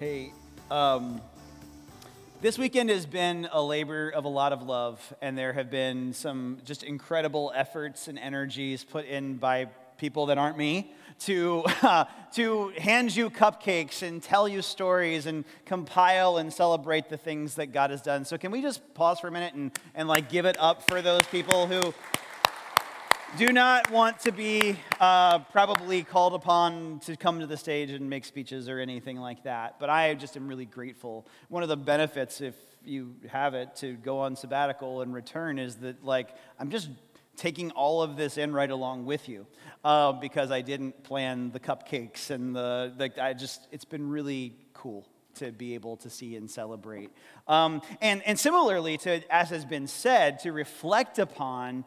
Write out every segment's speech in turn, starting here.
Hey, this weekend has been a labor of a lot of love, and there have been some just incredible efforts and energies put in by people that aren't me to hand you cupcakes and tell you stories and compile and celebrate the things that God has done. So can we just pause for a minute and like give it up for those people who do not want to be probably called upon to come to the stage and make speeches or anything like that. But I just am really grateful. One of the benefits, if you have it, to go on sabbatical and return is that, like, I'm just taking all of this in right along with you because I didn't plan the cupcakes and the, like, it's been really cool to be able to see and celebrate. And similarly to, as has been said, to reflect upon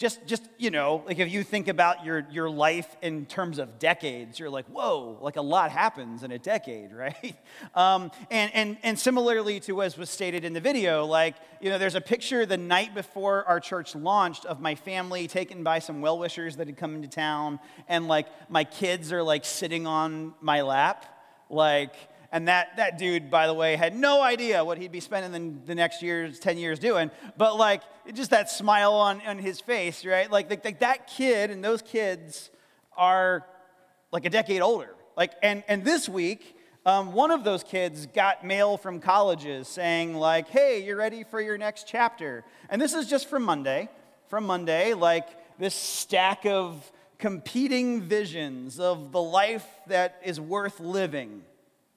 Just you know, like if you think about your life in terms of decades, you're like, whoa, like a lot happens in a decade, right? And similarly to as was stated in the video, like, you know, there's a picture the night before our church launched of my family taken by some well-wishers that had come into town, and like my kids are like sitting on my lap, like. And that dude, by the way, had no idea what he'd be spending the next year's 10 years doing. But, like, just that smile on his face, right? Like that kid and those kids are, like, a decade older. Like, and this week, one of those kids got mail from colleges saying, like, hey, you're ready for your next chapter. And this is just from Monday. From Monday, like, this stack of competing visions of the life that is worth living,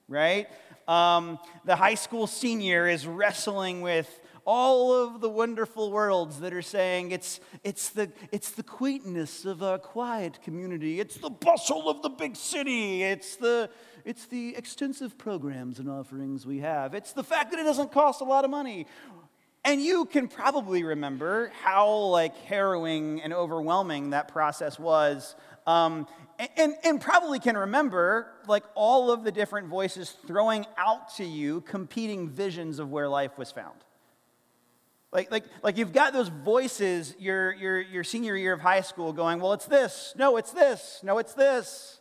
right? The high school senior is wrestling with all of the wonderful worlds that are saying it's the quaintness of our quiet community, it's the bustle of the big city, it's the extensive programs and offerings we have, it's the fact that it doesn't cost a lot of money. And you can probably remember how, like, harrowing and overwhelming that process was. And probably can remember, like, all of the different voices throwing out to you competing visions of where life was found. Like you've got those voices your senior year of high school going, well, it's this, no, it's this, no, it's this.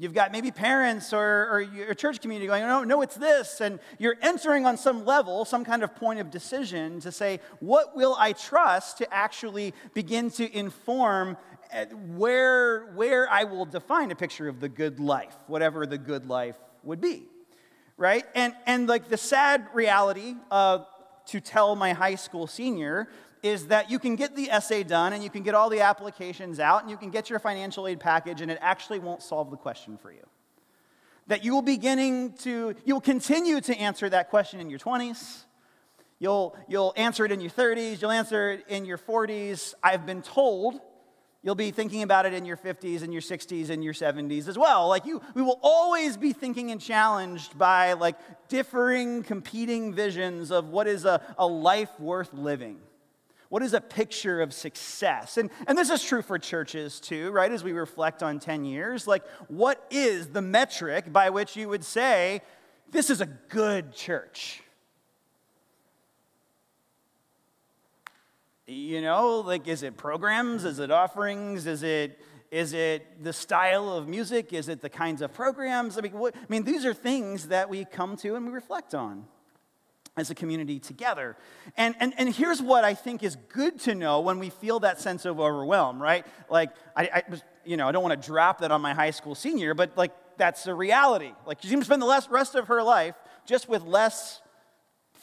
You've got maybe parents or your church community going, no, it's this. And you're entering on some level, some kind of point of decision to say, what will I trust to actually begin to inform where I will define a picture of the good life, whatever the good life would be, right? And like the sad reality to tell my high school senior is that you can get the essay done and you can get all the applications out and you can get your financial aid package and it actually won't solve the question for you. That you will continue to answer that question in your 20s. You'll answer it in your 30s. You'll answer it in your 40s. I've been told you'll be thinking about it in your 50s and your 60s and your 70s as well. Like, we will always be thinking and challenged by, like, differing, competing visions of what is a life worth living. What is a picture of success? And this is true for churches too, right? As we reflect on 10 years, like, what is the metric by which you would say, this is a good church? You know, like, is it programs? Is it offerings? Is it the style of music? Is it the kinds of programs? I mean, these are things that we come to and we reflect on as a community together. And here's what I think is good to know when we feel that sense of overwhelm, right? Like, I don't want to drop that on my high school senior, but, like, that's the reality. Like, she's going to spend the rest of her life just with less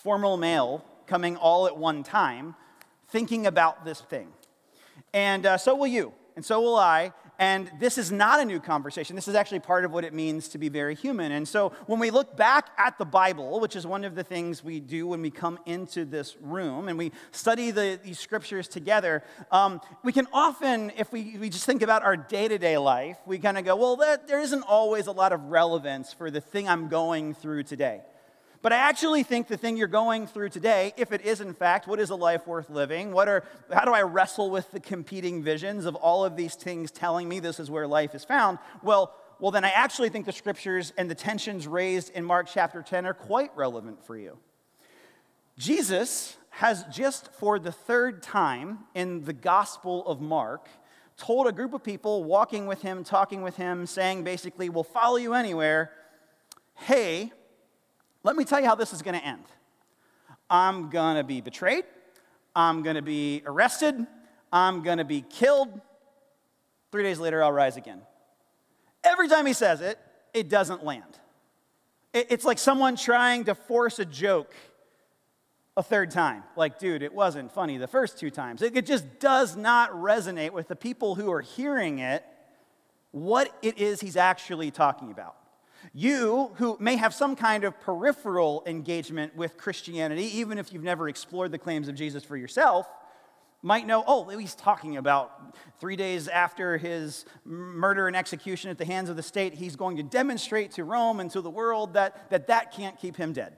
formal mail coming all at one time, thinking about this thing. And so will you, and so will I. And this is not a new conversation. This is actually part of what it means to be very human. And so when we look back at the Bible, which is one of the things we do when we come into this room and we study these scriptures together, we can often, if we just think about our day-to-day life, we kind of go, well, there isn't always a lot of relevance for the thing I'm going through today. But I actually think the thing you're going through today, if it is in fact, what is a life worth living? How do I wrestle with the competing visions of all of these things telling me this is where life is found? Well, then I actually think the scriptures and the tensions raised in Mark chapter 10 are quite relevant for you. Jesus has just for the third time in the Gospel of Mark told a group of people walking with him, talking with him, saying basically, we'll follow you anywhere hey, let me tell you how this is going to end. I'm going to be betrayed. I'm going to be arrested. I'm going to be killed. 3 days later, I'll rise again. Every time he says it, it doesn't land. It's like someone trying to force a joke a third time. Like, dude, it wasn't funny the first two times. It just does not resonate with the people who are hearing it, what it is he's actually talking about. You, who may have some kind of peripheral engagement with Christianity, even if you've never explored the claims of Jesus for yourself, might know, oh, he's talking about 3 days after his murder and execution at the hands of the state, he's going to demonstrate to Rome and to the world that can't keep him dead.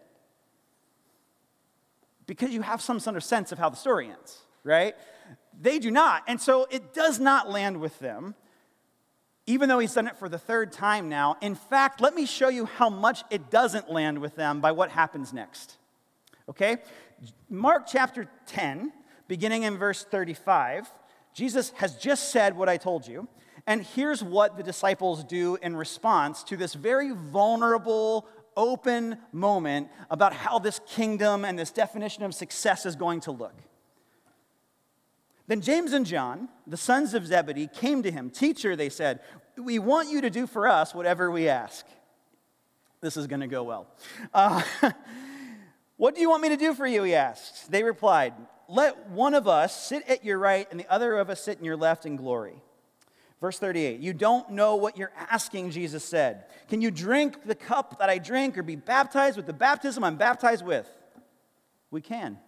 Because you have some sort of sense of how the story ends, right? They do not, and so it does not land with them, even though he's done it for the third time now. In fact, let me show you how much it doesn't land with them by what happens next, okay? Mark chapter 10, beginning in verse 35, Jesus has just said what I told you, and here's what the disciples do in response to this very vulnerable, open moment about how this kingdom and this definition of success is going to look. Then James and John, the sons of Zebedee, came to him. Teacher, they said, we want you to do for us whatever we ask. This is going to go well. What do you want me to do for you, he asked. They replied, let one of us sit at your right and the other of us sit in your left in glory. Verse 38, you don't know what you're asking, Jesus said. Can you drink the cup that I drink or be baptized with the baptism I'm baptized with? We can,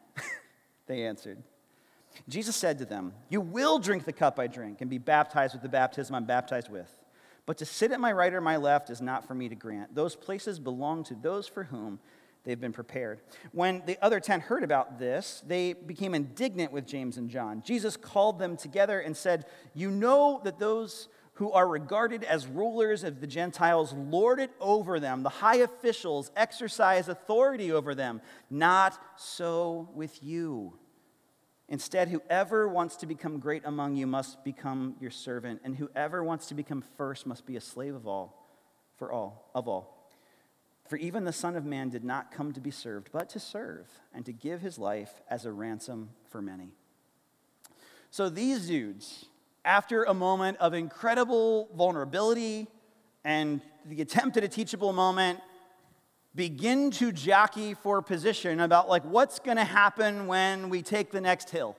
they answered. Jesus said to them, you will drink the cup I drink and be baptized with the baptism I'm baptized with. But to sit at my right or my left is not for me to grant. Those places belong to those for whom they've been prepared. When the other 10 heard about this, they became indignant with James and John. Jesus called them together and said, you know that those who are regarded as rulers of the Gentiles lord it over them. The high officials exercise authority over them. Not so with you. Instead, whoever wants to become great among you must become your servant, and whoever wants to become first must be a slave of all. For even the Son of Man did not come to be served, but to serve and to give his life as a ransom for many. So these dudes, after a moment of incredible vulnerability and the attempt at a teachable moment, begin to jockey for position about what's going to happen when we take the next hill.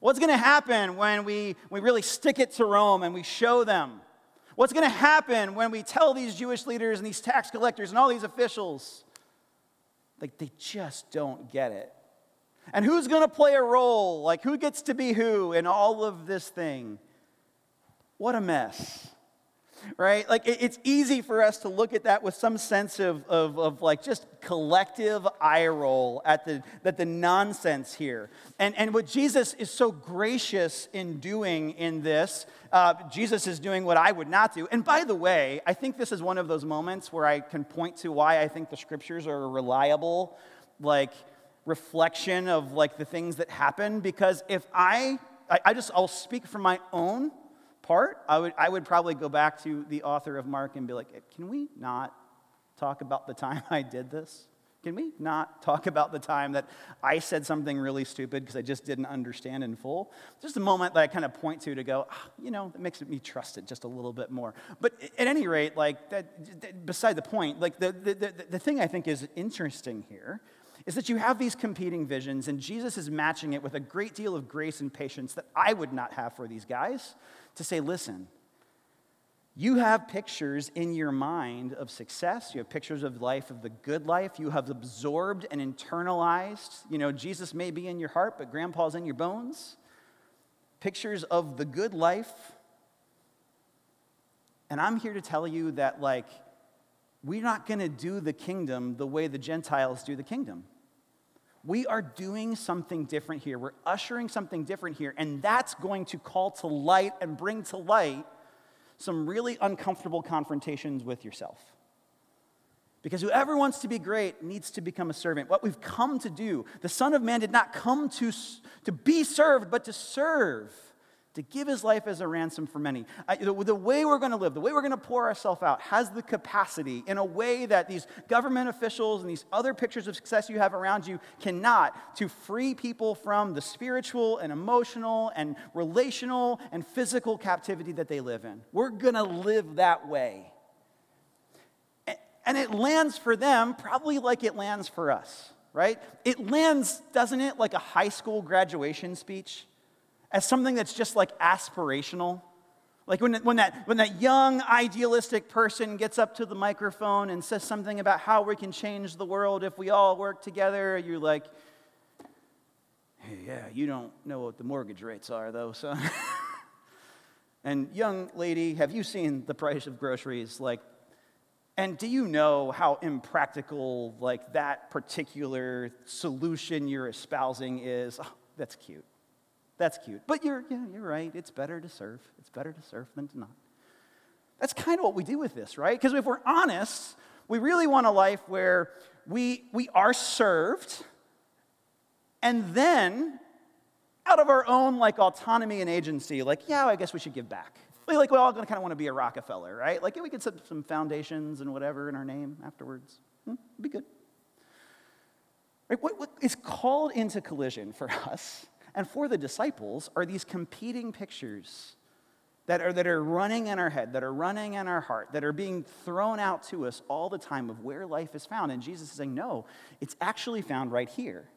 What's going to happen when we really stick it to Rome and we show them? What's going to happen when we tell these Jewish leaders and these tax collectors and all these officials? They just don't get it. And who's going to play a role? Who gets to be who in all of this thing? What a mess, right? It's easy for us to look at that with some sense of just collective eye roll at the nonsense here. And what Jesus is so gracious in doing in this, Jesus is doing what I would not do. And by the way, I think this is one of those moments where I can point to why I think the scriptures are a reliable, reflection of, the things that happen. Because if I'll speak from my own part, I would probably go back to the author of Mark and be like, can we not talk about the time I did this? Can we not talk about the time that I said something really stupid because I just didn't understand in full? Just a moment that I kind of point to go, it makes me trust it just a little bit more. But at any rate, beside the point, the thing I think is interesting here is that you have these competing visions, and Jesus is matching it with a great deal of grace and patience that I would not have for these guys to say, listen, you have pictures in your mind of success. You have pictures of life, of the good life. You have absorbed and internalized. Jesus may be in your heart, but grandpa's in your bones. Pictures of the good life. And I'm here to tell you that, we're not going to do the kingdom the way the Gentiles do the kingdom. We are doing something different here. We're ushering something different here, and that's going to call to light and bring to light some really uncomfortable confrontations with yourself. Because whoever wants to be great needs to become a servant. What we've come to do, the Son of Man did not come to be served, but to serve to give his life as a ransom for many. The way we're going to live, the way we're going to pour ourselves out has the capacity in a way that these government officials and these other pictures of success you have around you cannot, to free people from the spiritual and emotional and relational and physical captivity that they live in. We're going to live that way. And it lands for them probably like it lands for us, right? It lands, doesn't it, like a high school graduation speech? As something that's just like aspirational. Like when that young idealistic person gets up to the microphone and says something about how we can change the world if we all work together, you're like, hey, yeah, you don't know what the mortgage rates are though, son. And young lady, have you seen the price of groceries? Like, and do you know how impractical like that particular solution you're espousing is? Oh, that's cute. That's cute. But you're right. It's better to serve. It's better to serve than to not. That's kind of what we do with this, right? Because if we're honest, we really want a life where we are served, and then out of our own like autonomy and agency, like, yeah, I guess we should give back. Like we all kind of want to be a Rockefeller, right? Like, yeah, we could set some foundations and whatever in our name afterwards. It'd be good. Right? What is called into collision for us and for the disciples are these competing pictures that are running in our head, that are running in our heart, that are being thrown out to us all the time of where life is found. And Jesus is saying, no, it's actually found right here.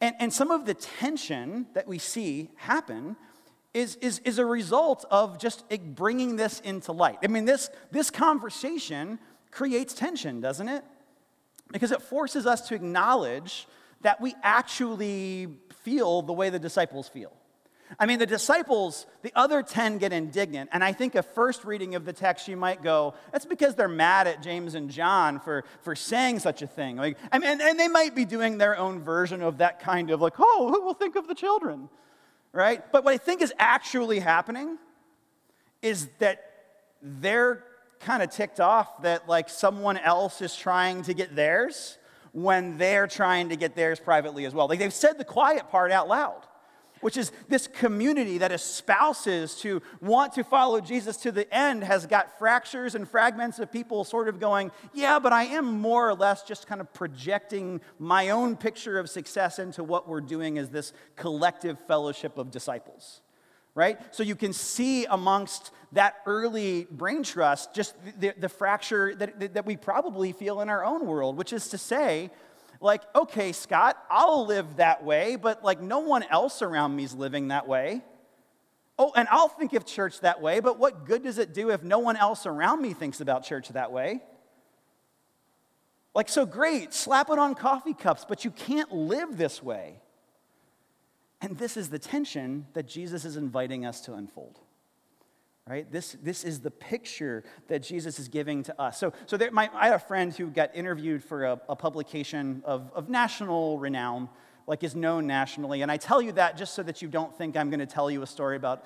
And some of the tension that we see happen is a result of just bringing this into light. I mean, this conversation creates tension, doesn't it? Because it forces us to acknowledge that we actually feel the way the disciples feel. I mean, the disciples, the other 10 get indignant, and I think a first reading of the text, you might go, that's because they're mad at James and John for saying such a thing. Like, I mean, and they might be doing their own version of that kind of like, oh, who will think of the children, right? But what I think is actually happening is that they're kind of ticked off that like someone else is trying to get theirs, when they're trying to get theirs privately as well. Like they've said the quiet part out loud, which is this community that espouses to want to follow Jesus to the end has got fractures and fragments of people sort of going, yeah, but I am more or less just kind of projecting my own picture of success into what we're doing as this collective fellowship of disciples, right? So you can see amongst that early brain trust, just the fracture that we probably feel in our own world, which is to say, like, okay, Scott, I'll live that way, but like no one else around me is living that way. Oh, and I'll think of church that way, but what good does it do if no one else around me thinks about church that way? Like, so great, slap it on coffee cups, but you can't live this way. And this is the tension that Jesus is inviting us to unfold. Right? This is the picture that Jesus is giving to us. I had a friend who got interviewed for a publication of national renown, like is known nationally. And I tell you that just so that you don't think I'm going to tell you a story about,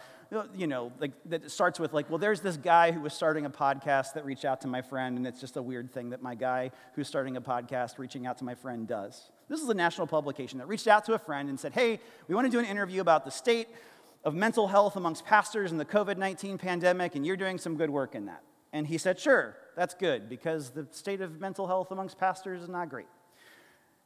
you know, like that starts with like, well, there's this guy who was starting a podcast that reached out to my friend, and it's just a weird thing that my guy who's starting a podcast reaching out to my friend does. This is a national publication that reached out to a friend and said, hey, we want to do an interview about the state of mental health amongst pastors and the COVID-19 pandemic, and you're doing some good work in that. And he said, sure, that's good, because the state of mental health amongst pastors is not great.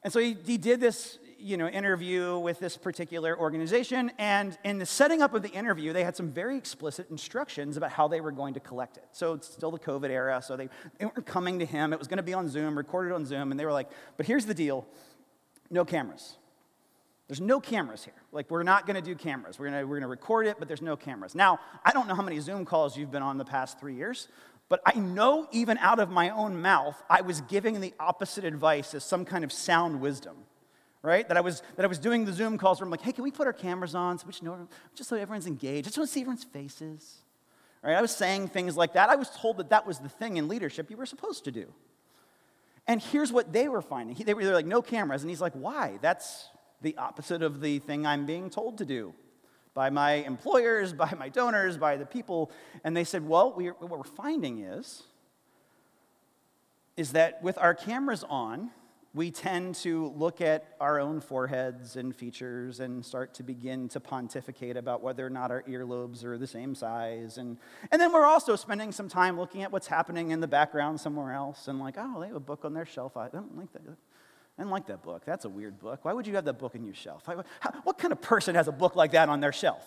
And so he did this, you know, interview with this particular organization, and in the setting up of the interview, they had some very explicit instructions about how they were going to collect it. So it's still the COVID era, so they weren't coming to him. It was going to be on Zoom, recorded on Zoom, and they were like, but here's the deal, no cameras. There's no cameras here. Like, we're not going to do cameras. We're going to record it, but there's no cameras. Now, I don't know how many Zoom calls you've been on the past 3 years, but I know even out of my own mouth, I was giving the opposite advice as some kind of sound wisdom, right? That I was doing the Zoom calls where I'm like, hey, can we put our cameras on so we should know, just so everyone's engaged? I just want to see everyone's faces, right? I was saying things like that. I was told that was the thing in leadership you were supposed to do. And here's what they were finding. They were like, no cameras. And he's like, why? That's the opposite of the thing I'm being told to do by my employers, by my donors, by the people. And they said, well, what we're finding is that with our cameras on, we tend to look at our own foreheads and features and start to begin to pontificate about whether or not our earlobes are the same size. And then we're also spending some time looking at what's happening in the background somewhere else and like, oh, they have a book on their shelf. I don't like that. I don't like that book. That's a weird book. Why would you have that book on your shelf? What kind of person has a book like that on their shelf?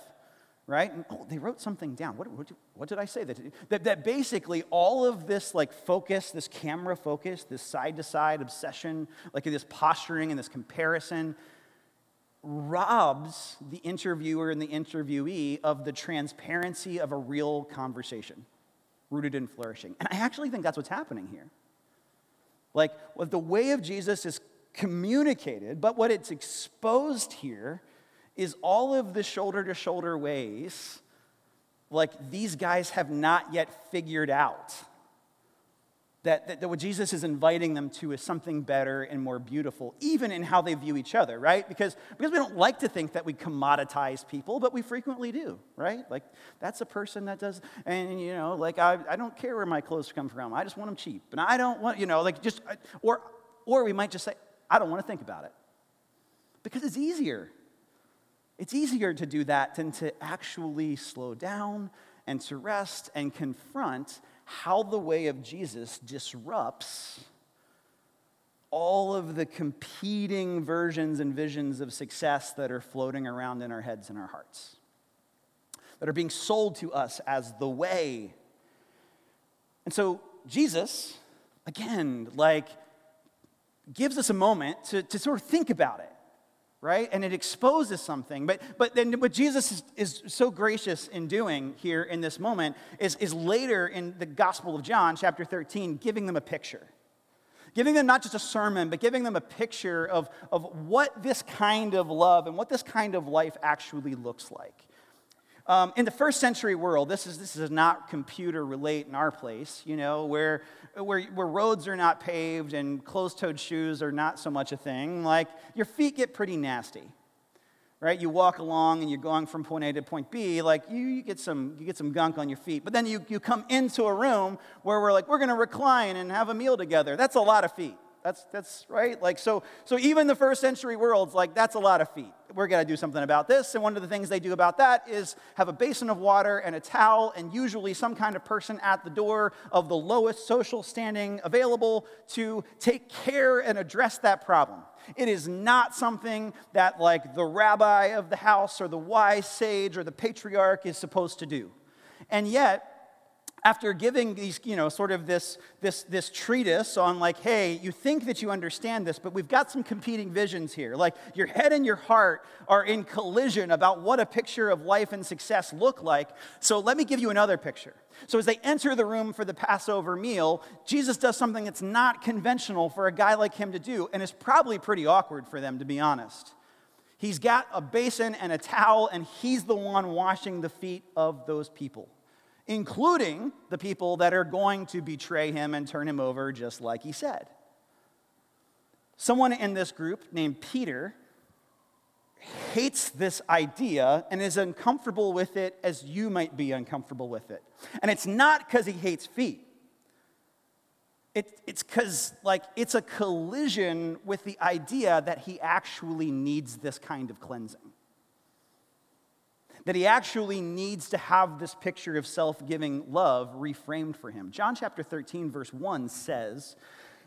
Right? And, oh, they wrote something down. What did I say? That basically all of this like focus, this camera focus, this side-to-side obsession, like this posturing and this comparison robs the interviewer and the interviewee of the transparency of a real conversation rooted in flourishing. And I actually think that's what's happening here. Like, what the way of Jesus is communicated, but what it's exposed here is all of the shoulder-to-shoulder ways like these guys have not yet figured out that what Jesus is inviting them to is something better and more beautiful, even in how they view each other, right? Because we don't like to think that we commoditize people, but we frequently do, right? Like, that's a person that does, and, you know, like, I don't care where my clothes come from. I just want them cheap. And I don't want, you know, like, just, or we might just say, I don't want to think about it. Because it's easier. It's easier to do that than to actually slow down and to rest and confront how the way of Jesus disrupts all of the competing versions and visions of success that are floating around in our heads and our hearts, that are being sold to us as the way. And so Jesus, again, like, gives us a moment to sort of think about it. Right? And it exposes something. But then what Jesus is so gracious in doing here in this moment is later in the Gospel of John, chapter 13, giving them a picture. Giving them not just a sermon, but giving them a picture of what this kind of love and what this kind of life actually looks like. In the first century world, this is not computer relate in our place, you know, where roads are not paved and closed-toed shoes are not so much a thing. Like, your feet get pretty nasty, right? You walk along and you're going from point A to point B. Like, you get some gunk on your feet, but then you come into a room where we're like, we're going to recline and have a meal together. That's a lot of feet. That's right. Like, so even the first century world's like, that's a lot of feet. We're going to do something about this. And one of the things they do about that is have a basin of water and a towel and usually some kind of person at the door of the lowest social standing available to take care and address that problem. It is not something that like the rabbi of the house or the wise sage or the patriarch is supposed to do. And yet, after giving these, you know, sort of this treatise on like, hey, you think that you understand this, but we've got some competing visions here. Like, your head and your heart are in collision about what a picture of life and success look like. So let me give you another picture. So as they enter the room for the Passover meal, Jesus does something that's not conventional for a guy like him to do, and it's probably pretty awkward for them, to be honest. He's got a basin and a towel, and he's the one washing the feet of those people, including the people that are going to betray him and turn him over, just like he said. Someone in this group named Peter hates this idea and is uncomfortable with it as you might be uncomfortable with it. And it's not because he hates feet. It's because, like, it's a collision with the idea that he actually needs this kind of cleansing. That he actually needs to have this picture of self-giving love reframed for him. John chapter 13, verse 1 says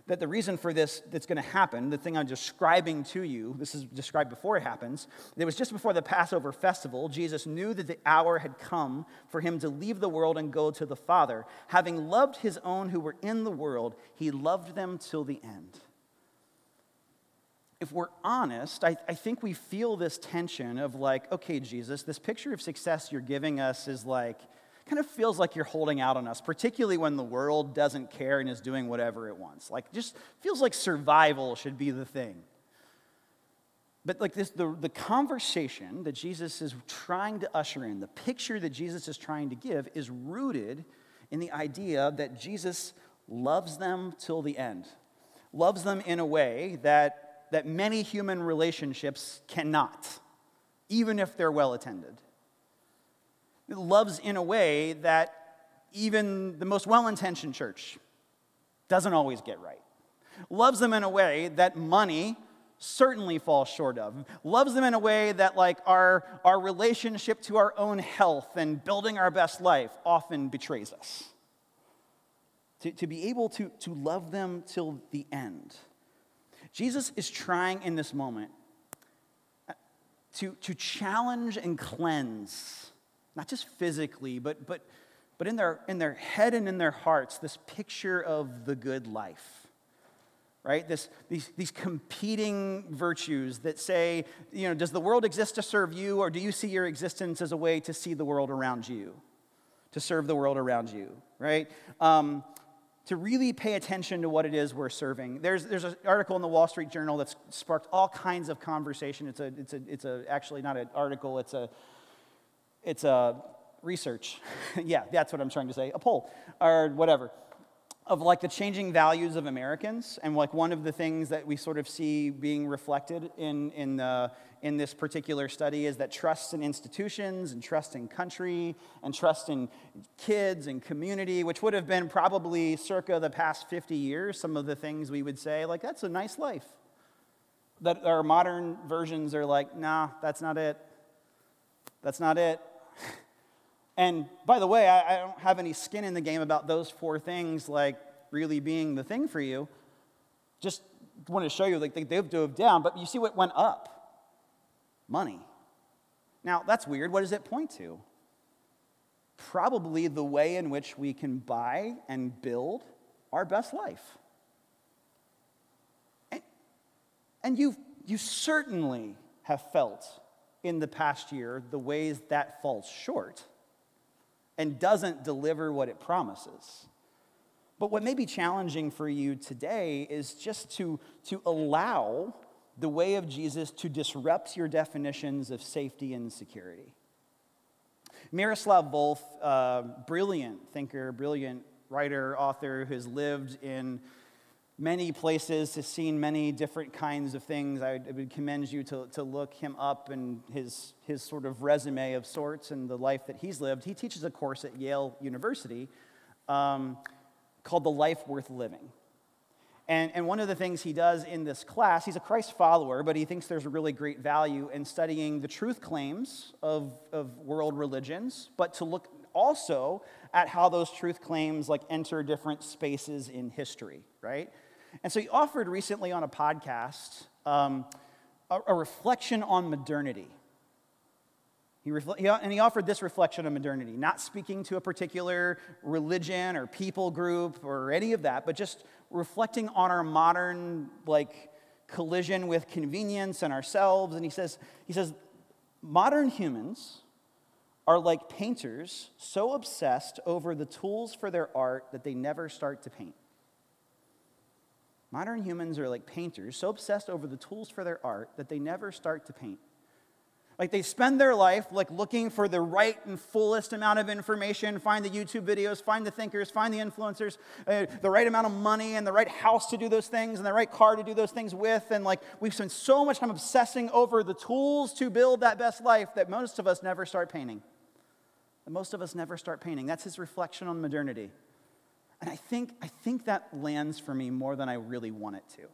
that the reason for this that's going to happen, the thing I'm describing to you, this is described before it happens, it was just before the Passover festival. Jesus knew that the hour had come for him to leave the world and go to the Father. Having loved his own who were in the world, he loved them till the end. If we're honest, I think we feel this tension of like, okay, Jesus, this picture of success you're giving us is like, kind of feels like you're holding out on us, particularly when the world doesn't care and is doing whatever it wants. Like, just feels like survival should be the thing. But like this, the conversation that Jesus is trying to usher in, the picture that Jesus is trying to give is rooted in the idea that Jesus loves them till the end, loves them in a way that many human relationships cannot, even if they're well-attended. It loves in a way that even the most well-intentioned church doesn't always get right. loves them in a way that money certainly falls short of, loves them in a way that like our relationship to our own health and building our best life often betrays us. To be able to love them till the end. Jesus is trying in this moment to challenge and cleanse, not just physically, but in their head and in their hearts, this picture of the good life, right? These competing virtues that say, you know, does the world exist to serve you, or do you see your existence as a way to see the world around you, to serve the world around you, right? To really pay attention to what it is we're serving. There's an article in the Wall Street Journal that's sparked all kinds of conversation. It's actually not an article, it's a research. Yeah, that's what I'm trying to say. A poll or whatever of like the changing values of Americans, and like one of the things that we sort of see being reflected in this particular study is that trust in institutions and trust in country and trust in kids and community, which would have been probably circa the past 50 years, some of the things we would say, like, that's a nice life. That our modern versions are like, nah, that's not it. That's not it. And by the way, I don't have any skin in the game about those four things, like, really being the thing for you. Just want to show you, like, they've dove down, but you see what went up? Money. Now, that's weird. What does it point to? Probably the way in which we can buy and build our best life. And you certainly have felt in the past year the ways that falls short and doesn't deliver what it promises. But what may be challenging for you today is just to allow the way of Jesus to disrupt your definitions of safety and security. Miroslav Volf, brilliant thinker, brilliant writer, author, who's lived in many places, has seen many different kinds of things. I would commend you to look him up and his sort of resume of sorts and the life that he's lived. He teaches a course at Yale University called The Life Worth Living. And one of the things he does in this class, he's a Christ follower, but he thinks there's a really great value in studying the truth claims of world religions, but to look also at how those truth claims like enter different spaces in history, right? And so he offered recently on a podcast a reflection on modernity. He offered this reflection on modernity, not speaking to a particular religion or people group or any of that, but just reflecting on our modern like collision with convenience and ourselves. And he says, modern humans are like painters so obsessed over the tools for their art that they never start to paint. Modern humans are like painters so obsessed over the tools for their art that they never start to paint. Like they spend their life like looking for the right and fullest amount of information, find the YouTube videos, find the thinkers, find the influencers, the right amount of money and the right house to do those things and the right car to do those things with. And like we've spent so much time obsessing over the tools to build that best life that most of us never start painting. That's his reflection on modernity. And I think that lands for me more than I really want it to.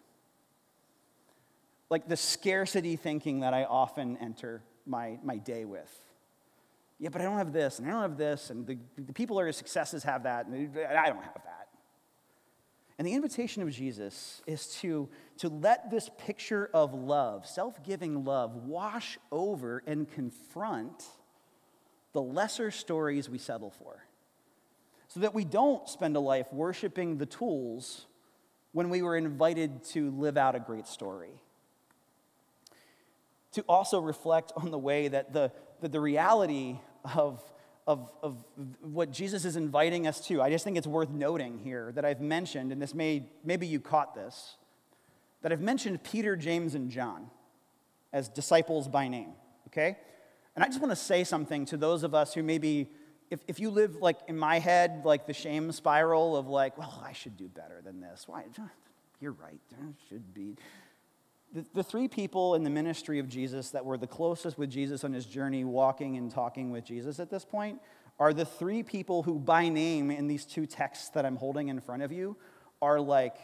Like the scarcity thinking that I often enter my day with. Yeah, but I don't have this, and I don't have this, and the people that are successes have that, and I don't have that. And the invitation of Jesus is to let this picture of love, self-giving love, wash over and confront the lesser stories we settle for, so that we don't spend a life worshiping the tools when we were invited to live out a great story. To also reflect on the way that the reality of what Jesus is inviting us to. I just think it's worth noting here that I've mentioned, and this maybe you caught this, that I've mentioned Peter, James, and John as disciples by name, okay? And I just want to say something to those of us who maybe, if you live like in my head, like the shame spiral of like, well, I should do better than this. Why? You're right, there should be. The three people in the ministry of Jesus that were the closest with Jesus on his journey, walking and talking with Jesus at this point, are the three people who by name in these two texts that I'm holding in front of you are like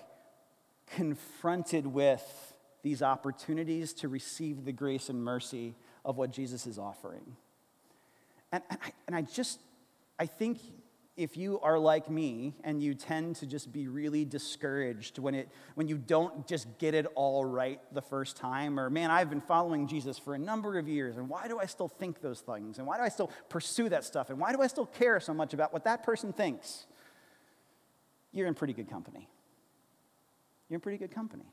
confronted with these opportunities to receive the grace and mercy of what Jesus is offering. And I think if you are like me and you tend to just be really discouraged when you don't just get it all right the first time, or man, I've been following Jesus for a number of years, and why do I still think those things? And why do I still pursue that stuff? And why do I still care so much about what that person thinks? You're in pretty good company. You're in pretty good company.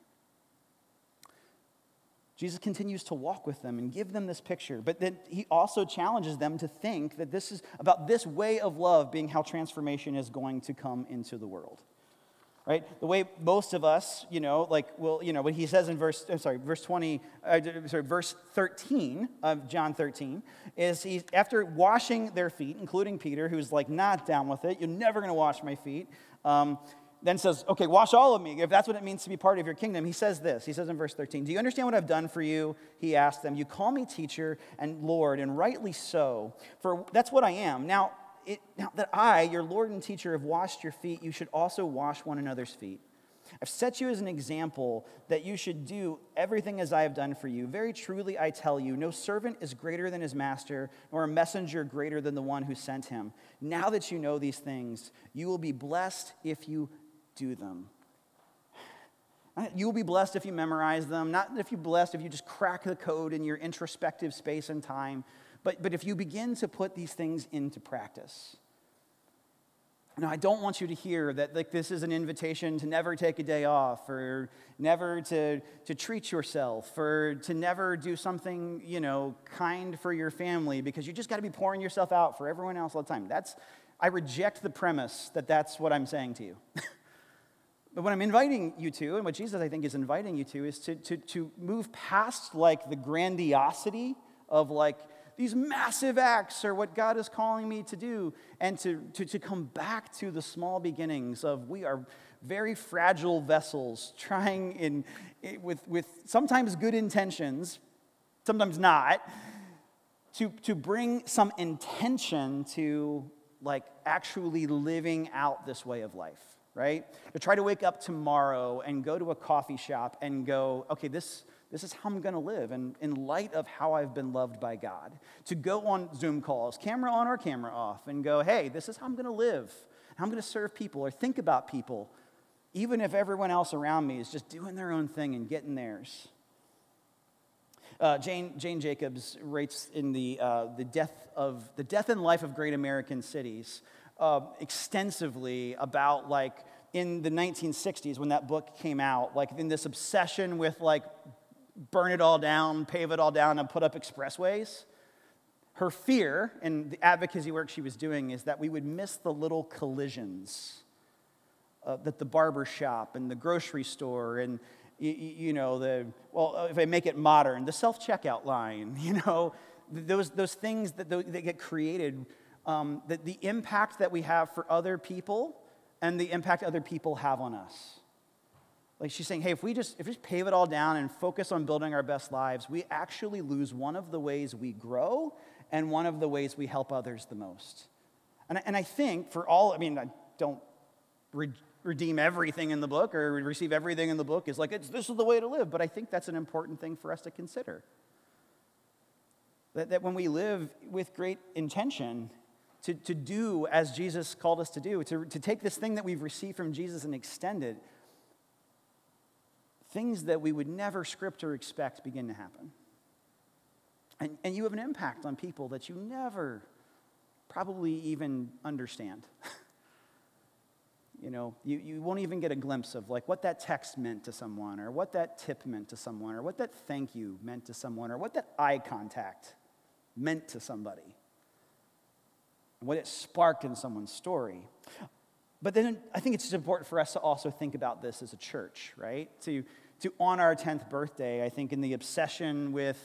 Jesus continues to walk with them and give them this picture, but then he also challenges them to think that this is about this way of love being how transformation is going to come into the world, right? The way most of us, what he says in verse 13 of John 13 is he, after washing their feet, including Peter, who's like not down with it, you're never going to wash my feet. Then says, okay, wash all of me. If that's what it means to be part of your kingdom, he says this. He says in verse 13, do you understand what I've done for you? He asked them, you call me teacher and Lord, and rightly so, for that's what I am. Now that I, your Lord and teacher, have washed your feet, you should also wash one another's feet. I've set you as an example that you should do everything as I have done for you. Very truly, I tell you, no servant is greater than his master, nor a messenger greater than the one who sent him. Now that you know these things, you will be blessed if you do them. You'll be blessed if you memorize them, if you just crack the code in your introspective space and time, but if you begin to put these things into practice. Now, I don't want you to hear that like this is an invitation to never take a day off, or never to treat yourself, or to never do something, kind for your family, because you just got to be pouring yourself out for everyone else all the time. I reject the premise that that's what I'm saying to you. But what I'm inviting you to, and what Jesus, I think, is inviting you to, is to move past, the grandiosity of, these massive acts are what God is calling me to do, and to come back to the small beginnings of we are very fragile vessels trying with sometimes good intentions, sometimes not, to bring some intention to, actually living out this way of life. Right? To try to wake up tomorrow and go to a coffee shop and go, okay, this is how I'm going to live and in light of how I've been loved by God. To go on Zoom calls, camera on or camera off, and go, hey, this is how I'm going to live. I'm going to serve people or think about people, even if everyone else around me is just doing their own thing and getting theirs. Jane Jacobs writes in the death and life of great American cities, extensively about in the 1960s when that book came out, in this obsession with burn it all down, pave it all down, and put up expressways. Her fear and the advocacy work she was doing is that we would miss the little collisions that the barber shop and the grocery store and if I make it modern, the self-checkout line, those things that get created. The impact that we have for other people and the impact other people have on us. She's saying, hey, if we just pave it all down and focus on building our best lives, we actually lose one of the ways we grow and one of the ways we help others the most. And I think I don't redeem everything in the book or receive everything in the book is this is the way to live, but I think that's an important thing for us to consider. That when we live with great intention, to do as Jesus called us to do, to take this thing that we've received from Jesus and extend it, things that we would never script or expect begin to happen. And you have an impact on people that you never probably even understand. You won't even get a glimpse of what that text meant to someone, or what that tip meant to someone, or what that thank you meant to someone, or what that eye contact meant to somebody. What it sparked in someone's story. But then I think it's just important for us to also think about this as a church, right? To on our 10th birthday, I think in the obsession with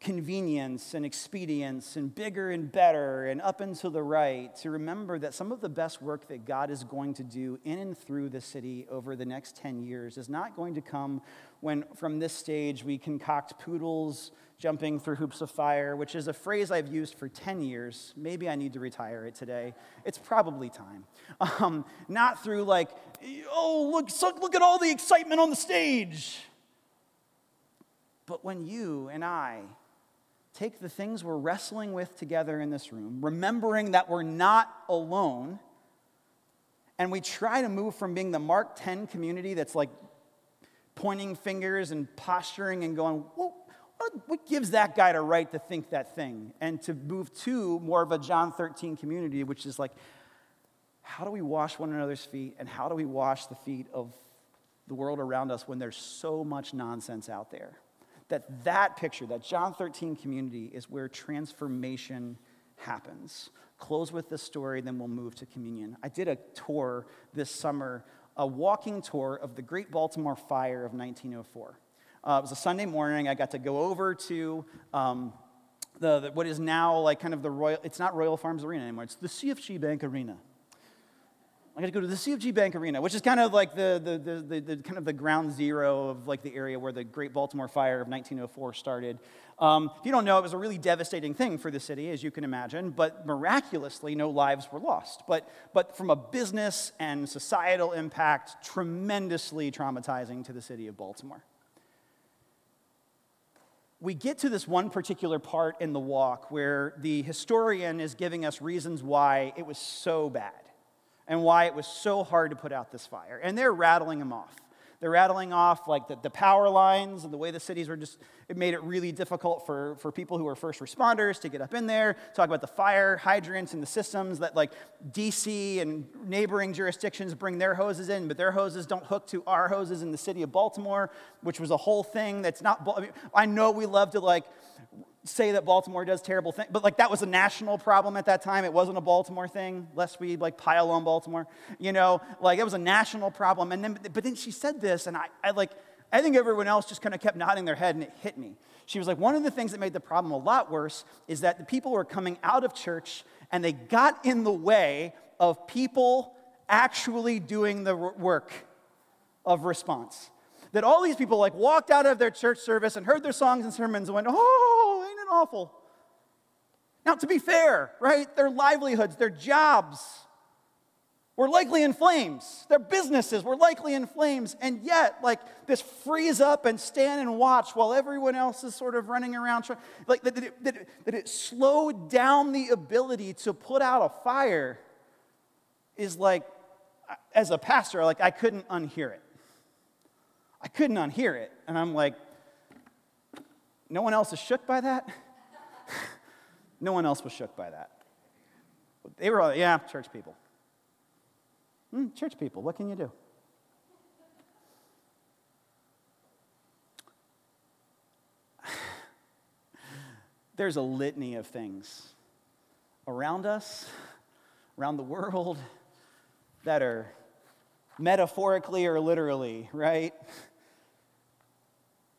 convenience and expedience and bigger and better and up and to the right, to remember that some of the best work that God is going to do in and through the city over the next 10 years is not going to come when from this stage we concoct poodles jumping through hoops of fire, which is a phrase I've used for 10 years. Maybe I need to retire it today. It's probably time. Not through like, oh, look at all the excitement on the stage. But when you and I take the things we're wrestling with together in this room, remembering that we're not alone, and we try to move from being the Mark 10 community that's like pointing fingers and posturing and going, whoa, what gives that guy the right to think that thing? And to move to more of a John 13 community, which is like, how do we wash one another's feet, and how do we wash the feet of the world around us when there's so much nonsense out there? That picture, that John 13 community, is where transformation happens. Close with this story, then we'll move to communion. I did a tour this summer, a walking tour of the Great Baltimore Fire of 1904. It was a Sunday morning. I got to go over to the what is now like kind of the Royal, it's not Royal Farms Arena anymore, it's the CFG Bank Arena. I got to go to the CFG Bank Arena, which is kind of like the kind of the ground zero of like the area where the Great Baltimore Fire of 1904 started. If you don't know, it was a really devastating thing for the city, as you can imagine. But miraculously, no lives were lost. But from a business and societal impact, tremendously traumatizing to the city of Baltimore. We get to this one particular part in the walk where the historian is giving us reasons why it was so bad, and why it was so hard to put out this fire. And they're rattling them off. They're rattling off like the power lines and the way the cities were just, it made it really difficult for people who were first responders to get up in there, talk about the fire hydrants and the systems that like DC and neighboring jurisdictions bring their hoses in, but their hoses don't hook to our hoses in the city of Baltimore, which was a whole thing that's not, I know we love to like say that Baltimore does terrible things, but like that was a national problem at that time. It wasn't a Baltimore thing, lest we like pile on Baltimore, you know, like it was a national problem. And then, but then she said this, and I think everyone else just kind of kept nodding their head, and it hit me. She was like, one of the things that made the problem a lot worse is that the people were coming out of church and they got in the way of people actually doing the work of response. That all these people like walked out of their church service and heard their songs and sermons and went, oh, ain't it awful? Now, to be fair, right, their livelihoods, their jobs were likely in flames. Their businesses were likely in flames. And yet, like, this freeze up and stand and watch while everyone else is sort of running around. Like, that it slowed down the ability to put out a fire is like, as a pastor, like, I couldn't unhear it. I couldn't unhear it. And I'm like, no one else is shook by that? No one else was shook by that. They were all, yeah, church people. Church people, what can you do? There's a litany of things around us, around the world, that are metaphorically or literally, right?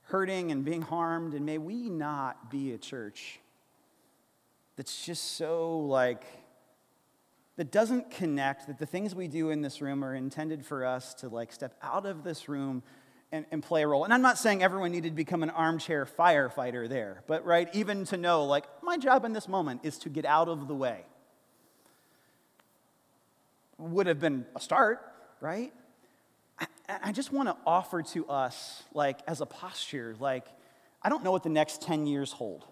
Hurting and being harmed, and may we not be a church that's just so like, that doesn't connect, that the things we do in this room are intended for us to like step out of this room and play a role. And I'm not saying everyone needed to become an armchair firefighter there, but right, even to know like, my job in this moment is to get out of the way. Would have been a start, right? I just want to offer to us, like, as a posture, like, I don't know what the next 10 years hold.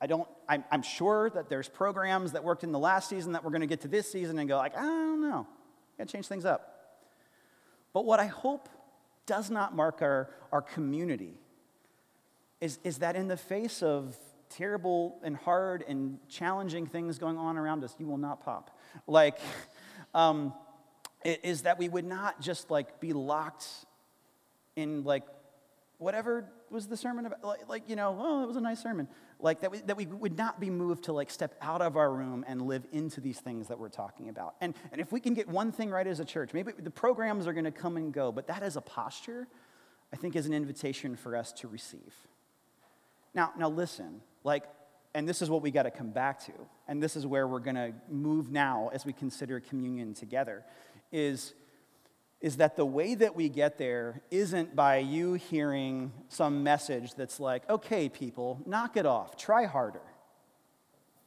I'm sure that there's programs that worked in the last season that we're going to get to this season and go like, I don't know. Got to change things up. But what I hope does not mark our community is that in the face of terrible and hard and challenging things going on around us, you will not pop. Like, it is that we would not just like be locked in like whatever was the sermon about, like you know, oh, that was a nice sermon. Like that we would not be moved to like step out of our room and live into these things that we're talking about. And if we can get one thing right as a church, maybe the programs are going to come and go, but that as a posture, I think is an invitation for us to receive. Now listen, and this is what we got to come back to, and this is where we're going to move now as we consider communion together, is that the way that we get there isn't by you hearing some message that's like, okay, people, knock it off, try harder.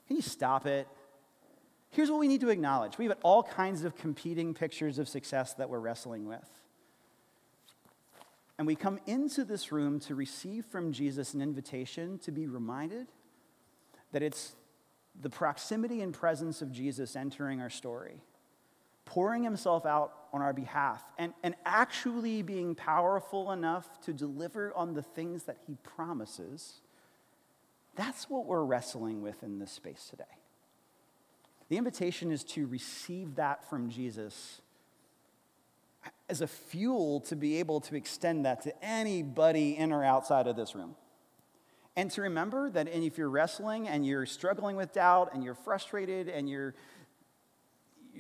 Can you stop it? Here's what we need to acknowledge. We have all kinds of competing pictures of success that we're wrestling with. And we come into this room to receive from Jesus an invitation to be reminded that it's the proximity and presence of Jesus entering our story, pouring himself out on our behalf, and actually being powerful enough to deliver on the things that he promises. That's what we're wrestling with in this space today. The invitation is to receive that from Jesus as a fuel to be able to extend that to anybody in or outside of this room. And to remember that if you're wrestling and you're struggling with doubt and you're frustrated and you're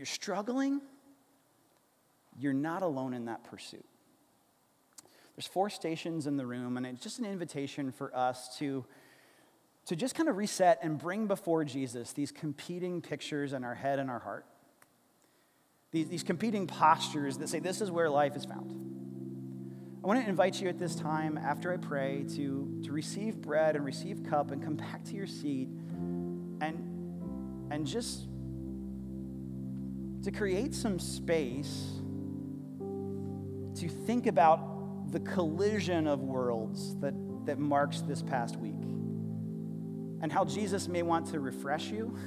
struggling, you're not alone in that pursuit. There's 4 stations in the room, and it's just an invitation for us to just kind of reset and bring before Jesus these competing pictures in our head and our heart, these competing postures that say this is where life is found. I want to invite you at this time, after I pray, to receive bread and receive cup and come back to your seat and just to create some space to think about the collision of worlds that marks this past week, and how Jesus may want to refresh you,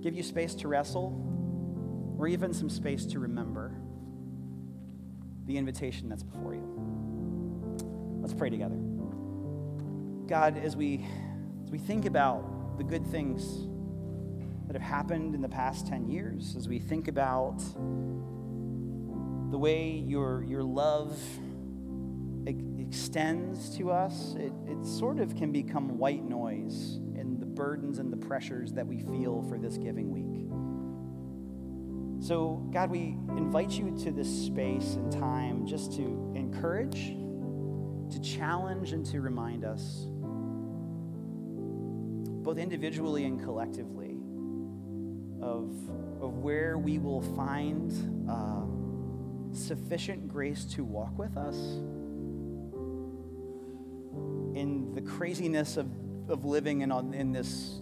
give you space to wrestle, or even some space to remember the invitation that's before you. Let's pray together. God, as we think about the good things that have happened in the past 10 years, as we think about the way your love extends to us, it sort of can become white noise in the burdens and the pressures that we feel for this giving week. So, God, we invite you to this space and time just to encourage, to challenge, and to remind us, both individually and collectively, of where we will find sufficient grace to walk with us in the craziness of living in this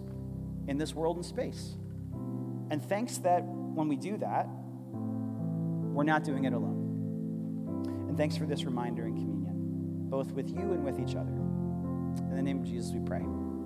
world and space. And thanks that when we do that, we're not doing it alone. And thanks for this reminder in communion, both with you and with each other. In the name of Jesus, we pray.